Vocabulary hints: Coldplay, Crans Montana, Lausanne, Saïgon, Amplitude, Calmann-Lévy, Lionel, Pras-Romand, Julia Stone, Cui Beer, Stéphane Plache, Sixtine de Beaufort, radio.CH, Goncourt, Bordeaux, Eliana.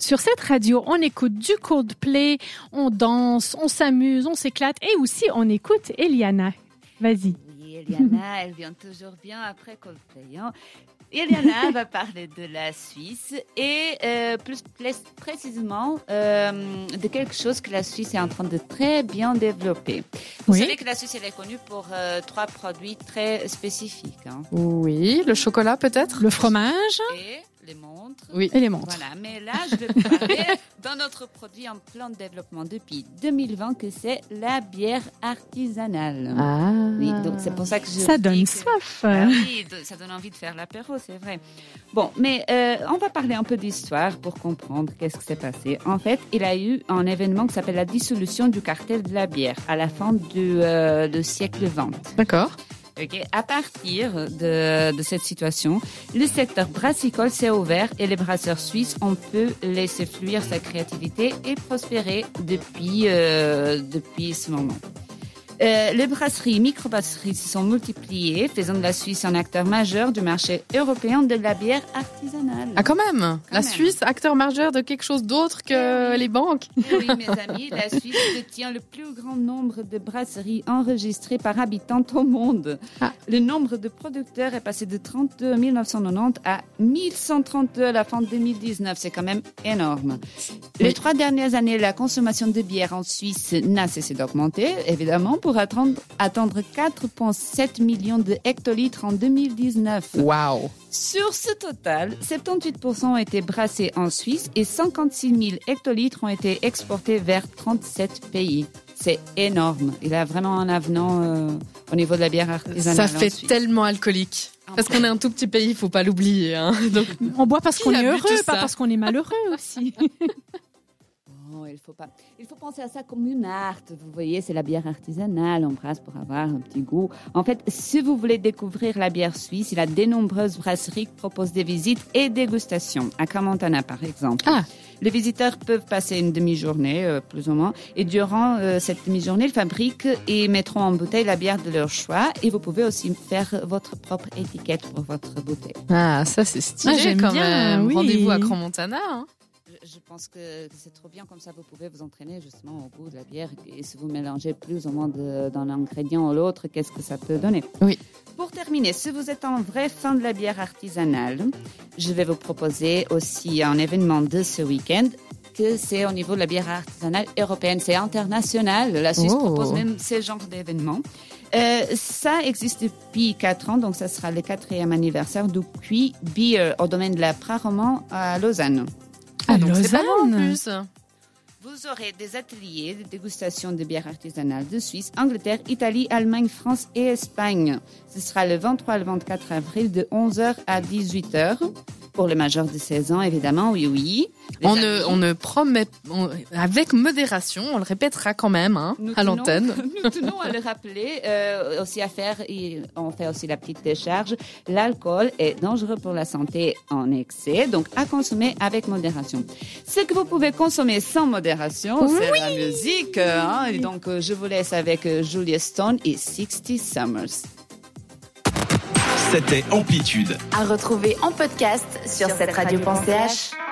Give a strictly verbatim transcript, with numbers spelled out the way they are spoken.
Sur cette radio, on écoute du Coldplay, on danse, on s'amuse, on s'éclate et aussi on écoute Eliana. Vas-y. Oui, Eliana, elle vient toujours bien après Coldplay. Hein. Eliana va parler de la Suisse et euh, plus, plus précisément euh, de quelque chose que la Suisse est en train de très bien développer. Vous oui. savez que la Suisse elle est connue pour euh, trois produits très spécifiques. Hein. Oui, le chocolat peut-être, le fromage et les montres. Oui, et les montres. Voilà, mais là je vais vous parler d'un autre produit en plein de développement depuis deux mille vingt que c'est la bière artisanale. Ah. Oui, donc c'est pour ça que je ça donne que... soif. Ah, oui, ça donne envie de faire l'apéro, c'est vrai. Bon, mais euh, on va parler un peu d'histoire pour comprendre qu'est-ce qui s'est passé. En fait, il y a eu un événement qui s'appelle la dissolution du cartel de la bière à la fin du euh, du siècle vingt. D'accord. Okay. À partir de, de cette situation, le secteur brassicole s'est ouvert et les brasseurs suisses ont pu laisser fluir sa créativité et prospérer depuis, euh, depuis ce moment. Euh, les brasseries, microbrasseries se sont multipliées, faisant de la Suisse un acteur majeur du marché européen de la bière artisanale. Ah, quand même quand La même. Suisse, acteur majeur de quelque chose d'autre que oui. les banques. Oui, mes amis, la Suisse détient le plus grand nombre de brasseries enregistrées par habitant au monde. Ah. Le nombre de producteurs est passé de trente-deux en mille neuf cent quatre-vingt-dix à mille cent trente-deux à la fin deux mille dix-neuf. C'est quand même énorme. Oui. Les trois dernières années, la consommation de bière en Suisse n'a cessé d'augmenter, évidemment, pour pour atteindre, atteindre quatre virgule sept millions de hectolitres en deux mille dix-neuf. Wow. Sur ce total, soixante-dix-huit pour cent ont été brassés en Suisse et cinquante-six mille hectolitres ont été exportés vers trente-sept pays. C'est énorme. Il a vraiment un avenant euh, au niveau de la bière artisanale. Ça fait tellement alcoolique. Parce qu'on est un tout petit pays, il ne faut pas l'oublier. Hein. Donc, on boit parce qu'on est heureux, pas parce qu'on est malheureux aussi. Non, il faut pas. Il faut penser à ça comme une art. Vous voyez, c'est la bière artisanale. On brasse pour avoir un petit goût. En fait, si vous voulez découvrir la bière suisse, il y a de nombreuses brasseries qui proposent des visites et dégustations. À Crans Montana, par exemple. Ah. Les visiteurs peuvent passer une demi-journée, euh, plus ou moins. Et durant euh, cette demi-journée, ils fabriquent et mettront en bouteille la bière de leur choix. Et vous pouvez aussi faire votre propre étiquette pour votre bouteille. Ah, ça, c'est stylé. Ah, j'aime quand même. Oui. Rendez-vous à Crans Montana, hein. Je pense que c'est trop bien, comme ça vous pouvez vous entraîner justement au goût de la bière et si vous mélangez plus ou moins d'un ingrédient à l'autre, qu'est-ce que ça peut donner ? Oui. Pour terminer, si vous êtes un vrai fan de la bière artisanale, je vais vous proposer aussi un événement de ce week-end que c'est au niveau de la bière artisanale européenne, c'est international, la Suisse oh. propose même ce genre d'événement. Euh, ça existe depuis quatre ans, donc ça sera le quatrième anniversaire du Cui Beer au domaine de la Pras-Romand à Lausanne. Ah, donc Lausanne. C'est pas bon en plus. Vous aurez des ateliers de dégustation de bières artisanales de Suisse, Angleterre, Italie, Allemagne, France et Espagne. Ce sera le vingt-trois et le vingt-quatre avril de onze heures à dix-huit heures. Pour les majeurs de seize ans, évidemment, oui, oui. On ne, on ne promet, on, avec modération, on le répétera quand même hein, à tenons, l'antenne. Nous tenons à le rappeler, euh, aussi à faire, et on fait aussi la petite décharge. L'alcool est dangereux pour la santé en excès, donc à consommer avec modération. Ce que vous pouvez consommer sans modération, oui. c'est la musique. Hein, et donc, je vous laisse avec Julia Stone et sixty Summers. C'était Amplitude. À retrouver en podcast sur, sur cette radio point C H.